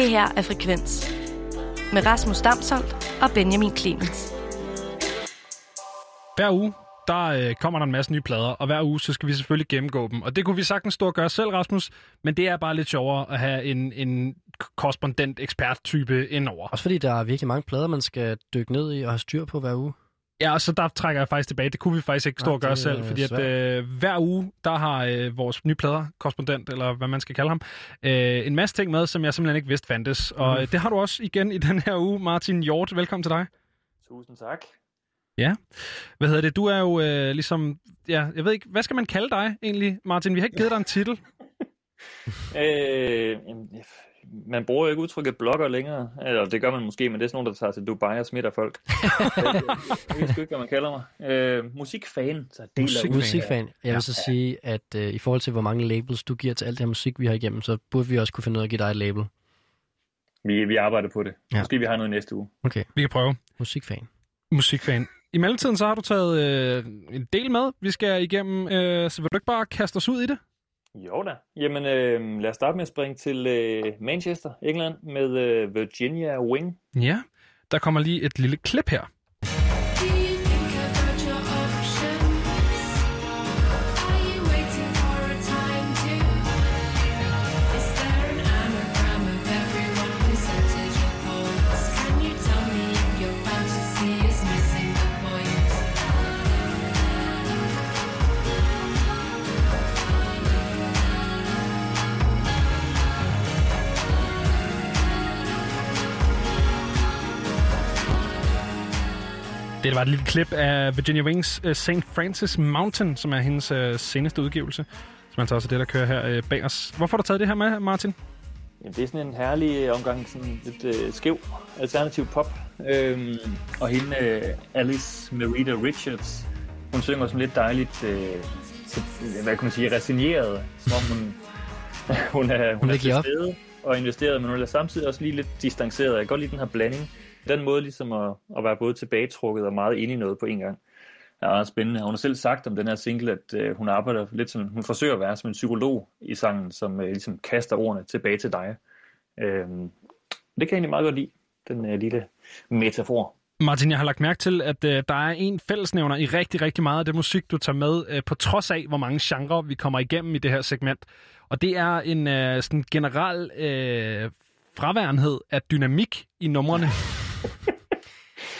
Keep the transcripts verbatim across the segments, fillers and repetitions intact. Det her er Frekvens med Rasmus Damsoldt og Benjamin Klingens. Hver uge, der øh, kommer der en masse nye plader, og hver uge, så skal vi selvfølgelig gennemgå dem. Og det kunne vi sagtens stå og gøre selv, Rasmus, men det er bare lidt sjovere at have en, en korrespondent ekspert-type indover. Også fordi der er virkelig mange plader, man skal dykke ned i og have styr på hver uge. Ja, og så der trækker jeg faktisk tilbage. Det kunne vi faktisk ikke stå Nej, og gøre selv, fordi at, øh, hver uge, der har øh, vores nye plader, korrespondent, eller hvad man skal kalde ham, øh, en masse ting med, som jeg simpelthen ikke vidste fandtes. Og mm. det har du også igen i den her uge, Martin Hjort. Velkommen til dig. Tusind tak. Ja. Hvad hedder det? Du er jo øh, ligesom... Ja, jeg ved ikke, hvad skal man kalde dig egentlig, Martin? Vi har ikke givet dig en titel. øh, man bruger jo ikke udtrykket blogger længere. Eller det gør man måske, men det er sådan nogen, der tager til Dubai og smitter folk. Jeg ved sgu ikke, hvad man kalder mig. Øh, musikfan. Så deler Musik, musikfan. Jeg vil så ja. sige, at øh, i forhold til, hvor mange labels du giver til alt det her musik, vi har igennem, så burde vi også kunne finde ud af at give dig et label. Vi, vi arbejder på det. Ja. Måske vi har noget næste uge. Okay, vi kan prøve. Musikfan. Musikfan. I mellemtiden så har du taget øh, en del med, vi skal igennem, øh, så vil du ikke bare kaste os ud i det? Jo da. Jamen øh, lad os starte med at springe til øh, Manchester, England med øh, Virginia Wing. Ja, der kommer lige et lille klip her. Det var et lille klip af Virginia Wings uh, Saint Francis Mountain, som er hendes uh, seneste udgivelse. Så man tager også det, der kører her uh, bag os. Hvorfor har du taget det her med, Martin? Jamen, det er sådan en herlig uh, omgang, sådan lidt uh, skæv alternativ pop. Øhm, og hende, uh, Alice Merida Richards, hun synger sådan lidt dejligt, uh, til, hvad kan man sige, resigneret. Som om hun, hun er, hun er til stede og investeret, men hun er samtidig også lige lidt distanceret. Jeg kan godt lide den her blanding. Den måde ligesom at, at være både tilbagetrukket og meget inde i noget på en gang er meget spændende. Hun har selv sagt om den her single, at øh, hun arbejder lidt som, hun forsøger at være som en psykolog i sangen, som øh, ligesom kaster ordene tilbage til dig. Øh, det kan jeg egentlig meget godt lide, den øh, lille metafor. Martin, jeg har lagt mærke til, at øh, der er en fællesnævner i rigtig, rigtig meget af det musik, du tager med, øh, på trods af, hvor mange genrer vi kommer igennem i det her segment. Og det er en øh, sådan generel øh, fraværenhed af dynamik i numrene.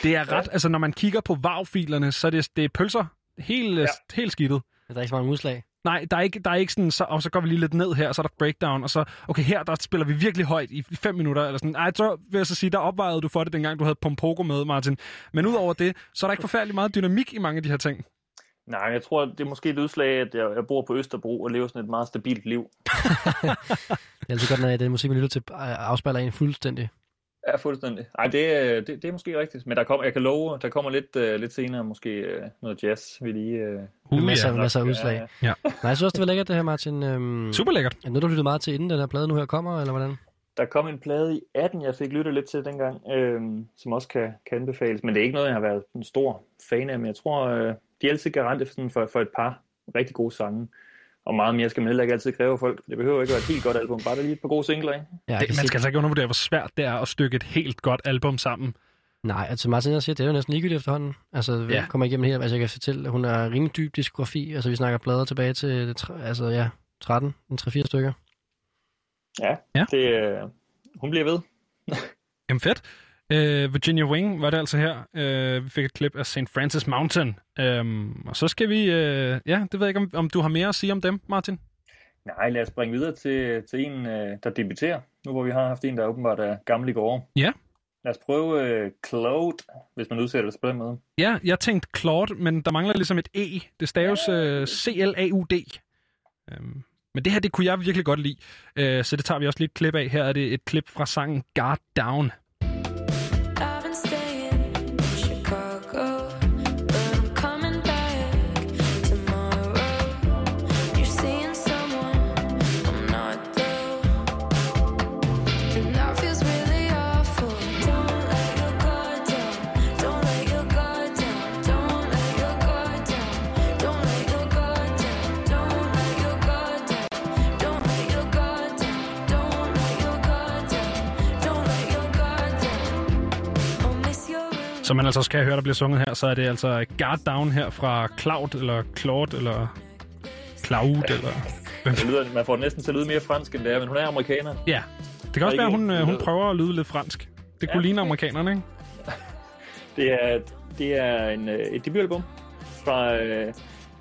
Det er ret, ja. altså når man kigger på V A V-filerne, så er det, det er pølser, helt, ja. helt skidtet. Der er ikke så mange udslag. Nej, der er ikke, der er ikke sådan, så, og så går vi lige lidt ned her, og så er der breakdown, og så, okay, her der spiller vi virkelig højt i fem minutter, eller sådan. Ej, så vil jeg så sige, der opvejede du for det, dengang du havde Pompoko med, Martin. Men udover det, så er der ikke forfærdelig meget dynamik i mange af de her ting. Nej, jeg tror, det er måske et udslag af, at jeg, jeg bor på Østerbro og lever sådan et meget stabilt liv. Det er altid godt, når den musik, man lytter til, afspejler en fuldstændig. Ja, fuldstændig. Ej, det, det, det er måske rigtigt, men der kom, jeg kan love, der kommer lidt, uh, lidt senere måske uh, noget jazz, vi lige... Uh, uh, masser, ja. masser af udslag. Ja, ja. Ja. Nej, jeg synes også, det var lækkert det her, Martin. Øhm, Super lækkert. Er noget, du lyttede meget til, inden den her plade nu her kommer, eller hvordan? Der kom en plade i atten, jeg fik lyttet lidt til dengang, øhm, som også kan, kan anbefales, men det er ikke noget, jeg har været en stor fan af, men jeg tror, øh, de er altid garante for, sådan, for, for et par rigtig gode sange. Og meget mere skal man heller ikke altid kræve folk. Det behøver ikke være et helt godt album, bare der lige et par gode singler, ikke? Ja, det, man skal altså ikke undervurdere, hvor svært det er at stykke et helt godt album sammen. Nej, altså Martin, jeg siger, det er jo næsten ligegyldigt efterhånden. Altså, vi ja. kommer igennem her. Altså, jeg kan fortælle, at hun har rimelig dyb diskografi. Altså, vi snakker plader tilbage til, altså ja, tretten, tre-fire stykker. Ja, ja. Det, øh, hun bliver ved. Jamen fedt. Øh, Virginia Wing var det altså her. Øh, vi fik et klip af Saint Francis Mountain. Øhm, og så skal vi... Øh, ja, det ved jeg ikke, om, om du har mere at sige om dem, Martin? Nej, lad os springe videre til, til en, der debuterer. Nu hvor vi har haft en, der åbenbart er gammel i går. Ja. Lad os prøve øh, Claude, hvis man udsætter det spil med. Ja, jeg tænkte Claude, men der mangler ligesom et E. Det staves øh, C L A U D. Øhm, men det her, det kunne jeg virkelig godt lide. Øh, så det tager vi også lige et klip af. Her er det et klip fra sangen Guard Down. Som man altså også kan høre, der bliver sunget her, så er det altså Guard Down her fra Claude, eller Claude, eller Claude, ja. Eller... Det lyder, man får næsten til at lyde mere fransk, end det er, men hun er amerikaner. Ja, det kan også være, at hun, hun prøver at lyde lidt fransk. Det kunne ja. ligne amerikanerne, ikke? Det er, det er en, et debutalbum fra uh,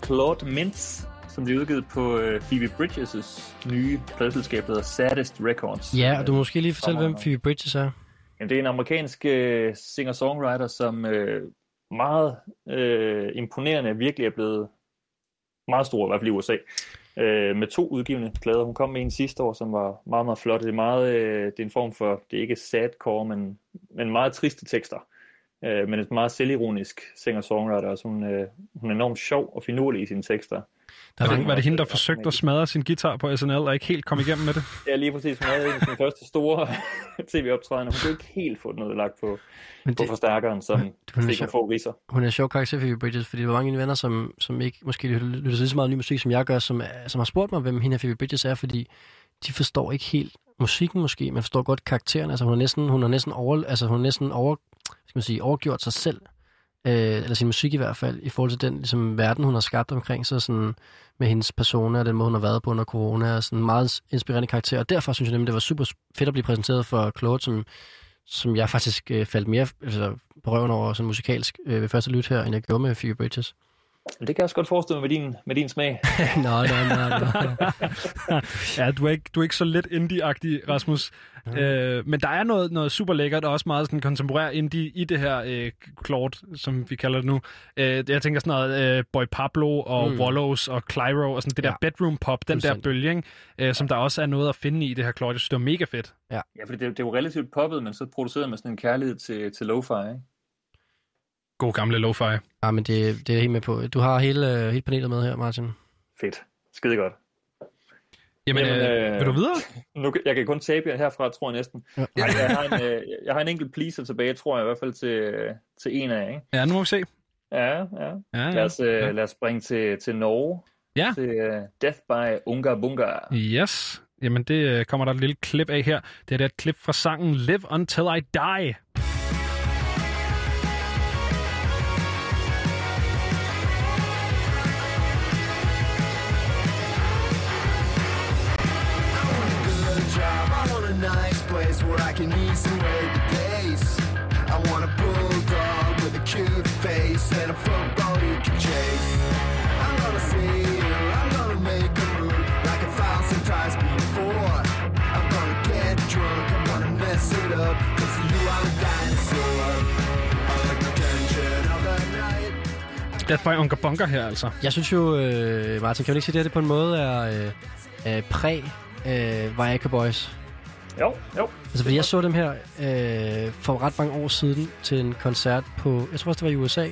Claude Mintz, som de udgivet på uh, Phoebe Bridgers' nye pladeselskab, der hedder Saddest Records. Ja, og du måske lige fortælle, hvem Phoebe Bridgers er. Jamen, det er en amerikansk uh, singer-songwriter, som uh, meget uh, imponerende virkelig er blevet meget stor, i hvert fald i U S A, uh, med to udgivende plader. Hun kom med en sidste år, som var meget, meget flot. Det er, meget, uh, det er en form for, det er ikke sadcore, men, men meget triste tekster. Uh, men et meget selvironisk singer-songwriter, og hun, uh, hun er enormt sjov og finurlig i sine tekster. Der var, var det hende, der forsøgte at smadre sin guitar på S N L og ikke helt kom igennem med det? Ja, lige præcis. Hun havde en af sine første store tv-optræden, og hun kunne ikke helt få noget lagt på, det, på forstærkeren, som fik hun få riser. Hun er sjov karakter for Phoebe Bridgers, fordi der var mange af mine venner, som, som ikke måske lytter lige så meget ny musik, som jeg gør, som, som har spurgt mig, hvem hende her Phoebe Bridgers er, fordi de forstår ikke helt musikken måske, men forstår godt karakteren. Altså hun har næsten, hun har næsten, over, altså, hun har næsten over, skal man sige, overgjort sig selv. Øh, eller sin musik i hvert fald, i forhold til den ligesom, verden, hun har skabt omkring sig, sådan, med hendes persona og den måde, hun har været på under corona, og sådan en meget inspirerende karakter. Og derfor synes jeg nemlig, det var super fedt at blive præsenteret for Claude, som, som jeg faktisk øh, faldt mere altså, på røven over sådan musikalsk øh, ved første lyt her, end jeg gjorde med Phoebe Bridgers. Det kan jeg også godt forestille mig med din, med din smag. nej, nej, nej. nej. ja, du er, ikke, du er ikke så lidt indie-agtig, Rasmus. Mm. Øh, men der er noget, noget super lækkert, og også meget sådan kontemporær indie i det her øh, Claude, som vi kalder det nu. Øh, jeg tænker sådan noget øh, Boy Pablo og mm. Wallows og Clairo og sådan det ja. der bedroom pop, den der bølge, øh, som der også er noget at finde i det her Claude. Jeg synes, det var mega fedt. Ja, ja for det, det er jo relativt poppet, men så produceret med sådan en kærlighed til, til lo-fi, ikke? God gamle lo-fi. Ja, men det, det er jeg helt med på. Du har hele, hele panelet med her, Martin. Fedt. Skide godt. Jamen, Jamen øh, vil du videre? Nu, jeg kan kun tabe jer herfra, tror jeg næsten. Ja. Jeg, jeg, har en, øh, jeg har en enkelt pleaser tilbage, tror jeg i hvert fald til, til en af jer. Ja, nu må vi se. Ja, ja. ja, ja. Lad, os, øh, ja. lad os springe til, til Norge. Ja. Til uh, Death by Unga Bunga. Yes. Jamen, det kommer der et lille klip af her. Det er der et klip fra sangen Live Until I Die. Where I can ease away the pace. I want a bulldog with a cute face and a football you can chase. I'm gonna see her, I'm gonna make a move like a thousand times before. I'm gonna get drunk, I'm gonna mess it up, cause you are a dinosaur. I like the tension of the night. Death by Unga Bunga her altså. Jeg synes jo, øh, Martin, kan du ikke sige det her, det på en måde er øh, øh, præ øh, Viagra Boys? Jo, jo. Altså, fordi jeg så dem her øh, for ret mange år siden til en koncert på, jeg tror også, det var i U S A,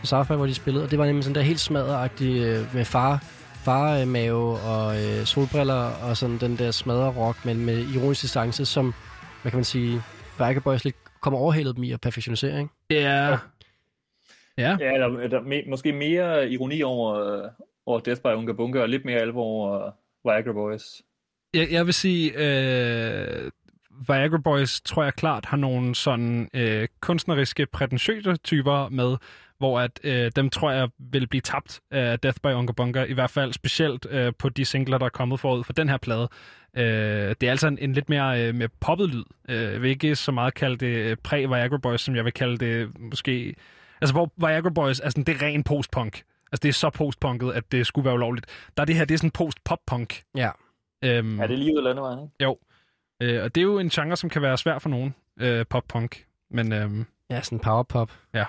på South by, hvor de spillede, og det var nemlig sådan der helt smadderagtig øh, med far, faremave øh, og øh, solbriller og sådan den der smadderrock, men med ironisk distance, som, hvad kan man sige, Viagra Boys lidt kommer overhældet dem i at perfektionisere, ikke? Yeah. Ja. Ja, ja eller, eller me, måske mere ironi over, over Death by Unga Bunga, og lidt mere alvor over Viagra Boys. Jeg, jeg vil sige, øh, Viagra Boys tror jeg klart har nogle sådan øh, kunstneriske prætentiøse typer med, hvor at øh, dem tror jeg vil blive tabt af Death by Unga Bunga, i hvert fald specielt øh, på de singler, der er kommet forud for den her plade. Øh, det er altså en, en lidt mere, øh, mere poppet lyd. Øh, jeg vil ikke så meget kalde det præ-Viagra Boys, som jeg vil kalde det måske... Altså, hvor Viagra Boys er sådan, det er ren post-punk. Altså, det er så post-punket, at det skulle være ulovligt. Der er det her, det er sådan post-pop-punk. Ja. Øhm, ja, det er livet eller andet vejen, ikke? Jo, øh, og det er jo en genre, som kan være svær for nogen, øh, pop-punk, men... Øhm, ja, sådan power-pop. Ja.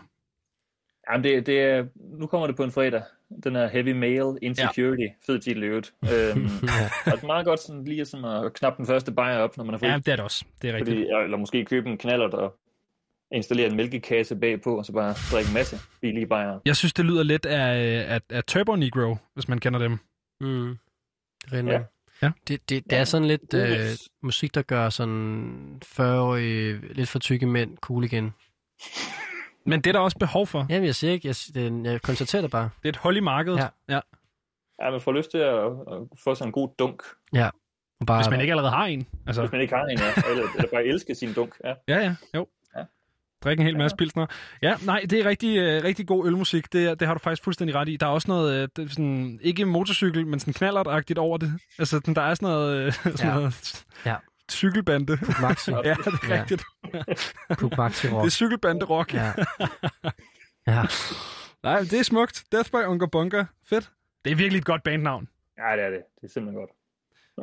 Jamen, det, det er, nu kommer det på en fredag, den her Heavy Male Insecurity, ja. Fed titel i øvrigt. Øhm, ja. Og det er meget godt sådan, lige sådan at knappe den første bajer op, når man har fået... Ja, det er det også, det er rigtigt. Fordi, eller måske købe en knallert og installere en mælkekasse bagpå, og så bare drikke en masse billige bajer. Jeg synes, det lyder lidt af, af, af Turbo Negro, hvis man kender dem. Mm. Rindelig. Ja. Ja. Det, det, det er sådan lidt øh, musik, der gør sådan fyrre-årige, lidt for tykke mænd cool igen. Men det er der også behov for. Jamen, jeg siger ikke. Jeg, det, jeg konstaterer det bare. Det er et hul i markedet. Ja, ja. Ja, man får lyst til at, at få sådan en god dunk. Ja. Bare, hvis man ikke allerede har en. Altså. Hvis man ikke har en, ja. Eller, eller bare elsker sin dunk. Ja, ja, ja jo. Ja. Drikke en hel masse pilsner. Ja, nej, det er rigtig, rigtig god ølmusik. Det, det har du faktisk fuldstændig ret i. Der er også noget, sådan, ikke motorcykel, men sådan knallertagtigt over det. Altså, der er sådan noget, sådan ja. noget ja. cykelbande. Pugmaxi. Ja, det er ja. rigtigt. Pugmaxi-rock. Det er cykelbande-rock. Ja. Ja. Nej, det er smukt. Death by Unga Bunga. Fedt. Det er virkelig et godt bandnavn. Ja, det er det. Det er simpelthen godt.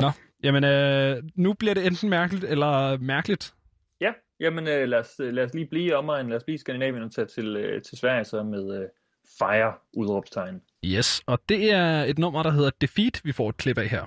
Nå, jamen, øh, nu bliver det enten mærkeligt eller mærkeligt. Ja, jamen øh, lad, os, lad os lige blive om og lad os blive i Skandinavien og tage til, øh, til Sverige så med øh, Fire udråbstegn. Yes, og det er et nummer, der hedder Defeat, vi får et klip af her.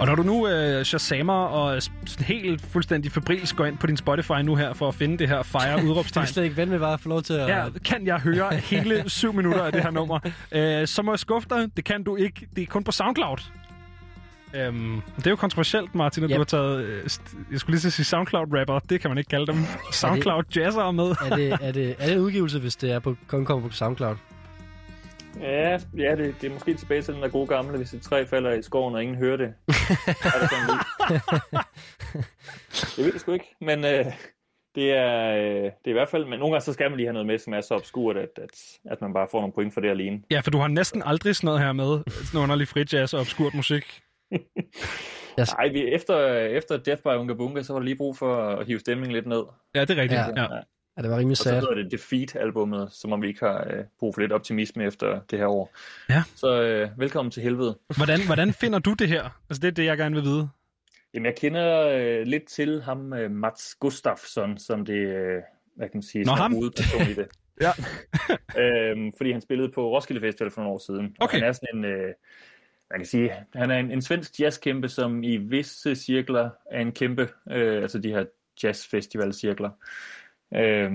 Og når du nu øh, shazamer og helt fuldstændig febrilsk går ind på din Spotify nu her for at finde det her Fire udråbstegn. Jeg er slet ikke ven med bare at få lov til at... Ja, kan jeg høre hele syv minutter af det her nummer. Øh, så må jeg skuffe dig. Det kan du ikke. Det er kun på SoundCloud. Øhm, det er jo kontroversielt, Martin, at yep. du har taget... Øh, st- jeg skulle lige så sige SoundCloud-rapper. Det kan man ikke kalde dem. SoundCloud-jazzere med. er, det, er, det, er det udgivelse, hvis det er på, kun kommer på SoundCloud? Ja, ja det, det er måske tilbage til den der gode gamle, hvis et træ falder i skoven, og ingen hører det. Er det sådan det ved jeg sgu ikke, men øh, det, er, øh, det er i hvert fald... Men nogle gange så skal man lige have noget med, som er så obskurt, at, at, at man bare får nogle point for det alene. Ja, for du har næsten aldrig sådan noget her med, sådan underlig fri jazz og obskurt musik. Nej, vi, efter, efter Death by Unga Bunga, så var der lige brug for at hive stemningen lidt ned. Ja, det er rigtigt, ja. ja. Ja, det var rimelig sad. Og så hedder det Defeat-albummet, som om vi ikke har øh, brug for lidt optimisme efter det her år. Ja. Så øh, velkommen til helvede. Hvordan, hvordan finder du det her? Altså det er det, jeg gerne vil vide. Jamen jeg kender øh, lidt til ham, øh, Mats Gustafsson, som det, øh, hvad kan man sige, som er hovedperson i det. Ja. øhm, fordi han spillede på Roskilde Festival for nogle år siden. Okay. Han er sådan en, øh, man kan sige, han er en, en svensk jazzkæmpe, som i visse cirkler er en kæmpe, øh, altså de her jazzfestivalcirkler. Øhm,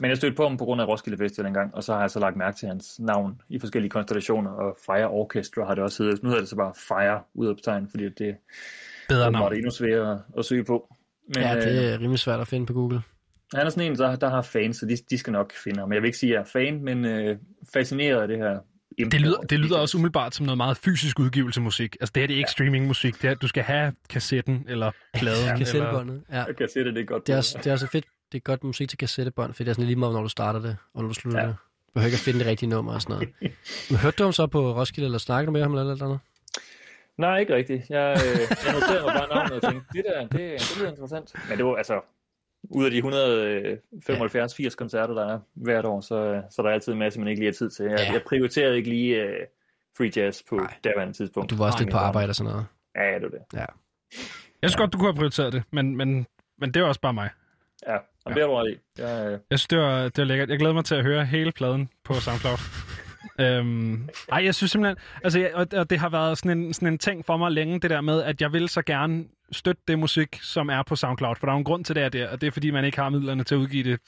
men jeg stødte på ham på grund af Roskilde Festival engang, og så har jeg så lagt mærke til hans navn i forskellige konstellationer, og Fire Orchestra har det også heddet. Nu hedder det så bare Fire udråbstegn, fordi det bedre navn. Var det endnu sværere at, at søge på. Men, ja, det er øh, rimelig svært at finde på Google. Han er sådan en, der, der har fans, så de, de skal nok finde ham. Jeg vil ikke sige, at jeg er fan, men øh, fascineret af det her. Det lyder, det lyder også umiddelbart som noget meget fysisk udgivelse musik. Altså det her det er ikke ja. streamingmusik. Det her, du skal have kassetten eller pladen. Kassettebåndet. Ja. Kassetten, det er godt. Det er, det er også fedt. Det er godt musik til kassettebånd, for det er sådan lige meget, når du starter det, og når du slutter ja. det. Du behøver ikke at finde det rigtige nummer og sådan noget. Men hørte du ham så på Roskilde, eller snakkede du med ham, eller eller andet? Nej, ikke rigtigt. Jeg, øh, jeg noterede mig bare navnet og tænkte, det der, det, det lyder interessant. Men det var altså, ud af de et hundrede femoghalvfjerds firs ja. koncerter, der er hvert år, så, så der er altid en masse, man ikke lige har tid til. Jeg, ja. jeg prioriterede ikke lige øh, free jazz på derværende tidspunkt. Og du var også lidt på arbejde og sådan noget. Ja, det var det. Ja. Jeg synes ja. godt, du kunne have prioriteret det, men, men, men det var også bare mig. Ja, og det er du ret i. Jeg, øh... jeg synes, det var, det var lækkert. Jeg glæder mig til at høre hele pladen på SoundCloud. øhm, ej, jeg synes simpelthen... Altså, jeg, og det har været sådan en, sådan en ting for mig længe, det der med, at jeg vil så gerne støtte det musik, som er på SoundCloud. For der er jo en grund til det der, og det er, fordi man ikke har midlerne til at udgive det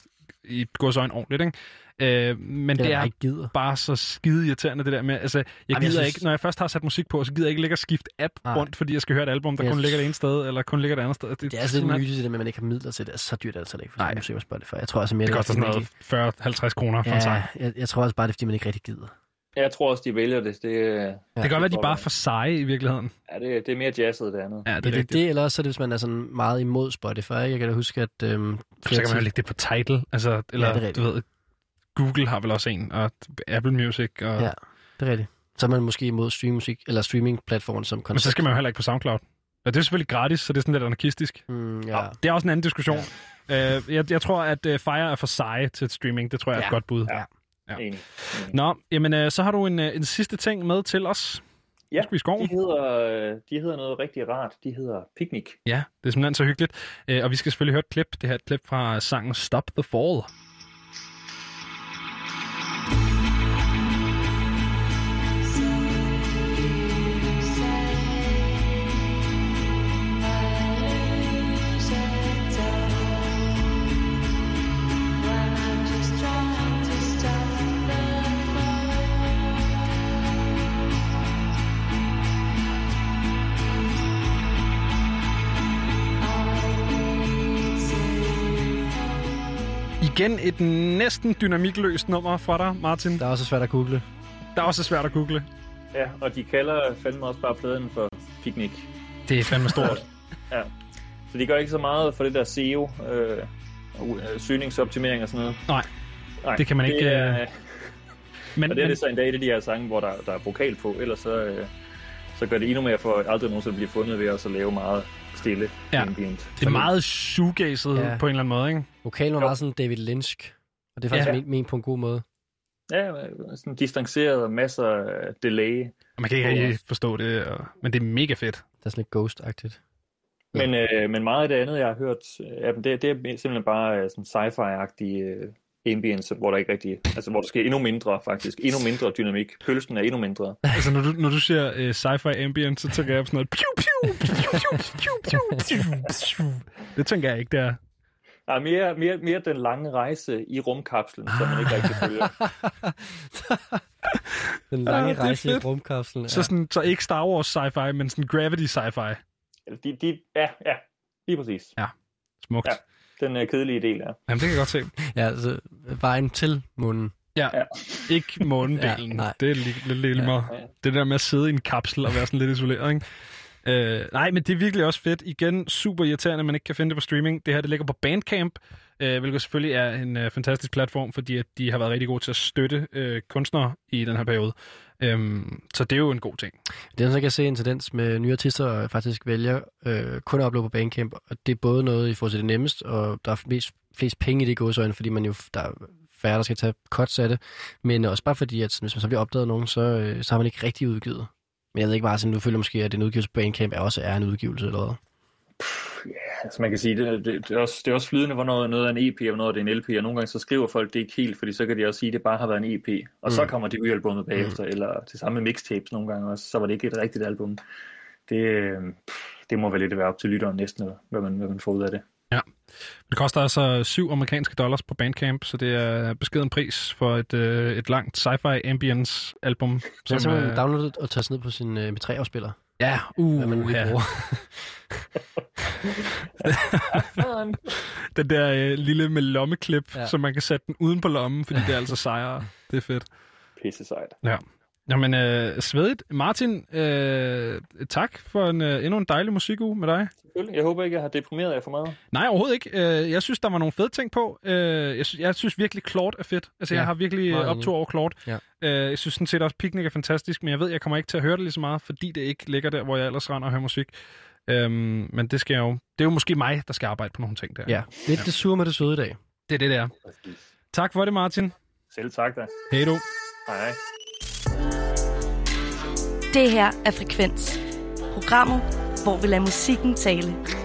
i godsøjne ordentligt, ikke? Øh, men det, det er gider. bare så skide irriterende, det der med... Altså, jeg gider Ej, jeg synes... ikke... Når jeg først har sat musik på, så gider jeg ikke lægge at skifte app Ej. rundt, fordi jeg skal høre et album, der yes. kun ligger det ene sted, eller kun ligger det andet sted. Det, det er altså lidt mytisk, at man ikke har midler til det. Altså, så dyrt altså ikke, fordi musik på Spotify. Jeg tror altså mere... Det, det koster sådan noget fyrre halvtreds kroner for ja, en sang. Jeg, jeg tror også bare, det er, fordi man ikke rigtig gider. Jeg tror også, de vælger det. Det, ja. det kan godt være, de bare er for seje i virkeligheden. Ja, det, det er mere jazzet, det andet. Ja, det, det er det, eller også er det, hvis man er sådan meget imod Spotify. Jeg kan da huske, at... Øhm, så kan man jo lægge det på Tidal, altså, eller ja, du ved, Google har vel også en, og Apple Music. Og... Ja, det er rigtigt. Så er man måske imod streammusik, eller streamingplatformen som koncept. Men så skal man jo heller ikke på SoundCloud. Og det er selvfølgelig gratis, så det er sådan lidt anarkistisk. Mm, ja. Det er også en anden diskussion. Ja. Øh, jeg, jeg tror, at Fire er for seje til streaming. Det tror jeg ja. er et godt bud. Ja. Ja. Enig. Enig. Nå, jamen øh, så har du en, øh, en sidste ting med til os. Ja, de hedder, øh, de hedder noget rigtig rart. De hedder Picnic. Ja, det er simpelthen så hyggeligt. Øh, og vi skal selvfølgelig høre et klip. Det her et klip fra sangen Stop the Fall. Igen et næsten dynamikløst nummer fra dig, Martin. Der er også svært at google. Der er også svært at google. Ja, og de kalder fandme også bare pladen for Picnic. Det er fandme stort. Ja. Så de gør ikke så meget for det der S E O, øh, søgningsoptimering og sådan noget. Nej, Nej det kan man det ikke... Er, øh... men, og det er men... det så en dag i de her sange, hvor der, der er vokal på, ellers så, øh, så gør det endnu mere for aldrig nogensinde blive fundet ved at så lave meget stille. Ja. Ambient. Det er meget shoegazet ja. På en eller anden måde, ikke? Vokalen var meget sådan David Lynch, og det er faktisk ja. ment, ment på en god måde. Ja, sådan distanceret og masser af delay. Man kan ikke rigtig forstå det, og... men det er mega fedt. Det er sådan lidt ghost-agtigt. Ja. Men, øh, men meget af det andet, jeg har hørt, ja, det, det er simpelthen bare sådan sci-fi-agtige øh, ambience, hvor der ikke rigtig, altså hvor der sker endnu mindre faktisk, endnu mindre dynamik. Pølsen er endnu mindre. Altså når du, når du siger øh, sci-fi ambience, så tænker jeg på sådan noget, piu, piu, piu, piu, piu, piu, piu. Det tænker jeg ikke, der. Ja, mere, mere, mere den lange rejse i rumkapslen, som man ikke rigtig følger. Den lange ja, rejse i rumkapslen. Ja. Så, sådan, så ikke Star Wars sci-fi, men sådan Gravity sci-fi. De, de, ja, ja, lige præcis. Ja, smukt. Ja, den øh, kedelige del, ja. Jamen, det kan jeg godt se. Ja, altså vejen til månen. Ja, ja. Ikke månedelen. Ja, det er lidt lille mig. Ja, ja. Det der med at sidde i en kapsel og være sådan lidt isoleret, ikke? Øh, nej, men det er virkelig også fedt. Igen, super irriterende, at man ikke kan finde det på streaming. Det her, det ligger på Bandcamp, øh, hvilket selvfølgelig er en øh, fantastisk platform, fordi at de har været rigtig gode til at støtte øh, kunstnere i den her periode. Øh, så det er jo en god ting. Det er sådan, jeg kan se en tendens med nye artister, faktisk vælger øh, kun at uploade på Bandcamp, og det er både noget i forhold til det nemmest, og der er mest, flest penge i det gåseøjne, fordi man jo... Der færre, der skal tage cuts af det, men også bare fordi, at hvis man så bliver opdaget nogen, så, så har man ikke rigtig udgivet. Men jeg ved ikke bare, sådan, du føler måske, at en udgivelse på Bandcamp også er en udgivelse eller noget. Ja, altså man kan sige, det, det, det, er, også, det er også flydende, hvor noget, noget er en E P, og noget er en L P, og nogle gange så skriver folk det ikke helt, fordi så kan de også sige, at det bare har været en E P, og mm. så kommer det nye album bagefter, mm. eller til samme mixtapes nogle gange også, så var det ikke et rigtigt album. Det, det må vel lidt være op til lytteren næsten, hvad man, hvad man får ud af det. Ja, det koster altså syv amerikanske dollars på Bandcamp, så det er beskeden pris for et, øh, et langt sci-fi ambience album. Det er som, simpelthen øh... downloadet og tager ned på sin øh, M P tre-afspiller. Ja, uh, man ja. Den der øh, lille med lommeklip, ja. Som man kan sætte den uden på lommen, fordi det er altså sejere. Det er fedt. Pisse sejt. Ja. Jamen, øh, svedigt. Martin, øh, tak for en, øh, endnu en dejlig musikuge med dig. Selvfølgelig. Jeg håber ikke, jeg har deprimeret jer for meget. Nej, overhovedet ikke. Øh, jeg synes, der var nogle fede ting på. Øh, jeg, synes, jeg synes virkelig, Claude er fedt. Altså, ja, jeg har virkelig optur over Claude. Ja. Øh, jeg synes sådan set også, Picnic er fantastisk, men jeg ved, jeg kommer ikke til at høre det lige så meget, fordi det ikke ligger der, hvor jeg ellers render og hører musik. Øh, men det skal jeg jo... Det er jo måske mig, der skal arbejde på nogle ting der. Ja, lidt ja. Det sure med det søde i dag. Det er det, der. Tak for det, Martin. Selv tak da. Hej du. Hej. Det her er Frekvens, programmet, hvor vi lader musikken tale.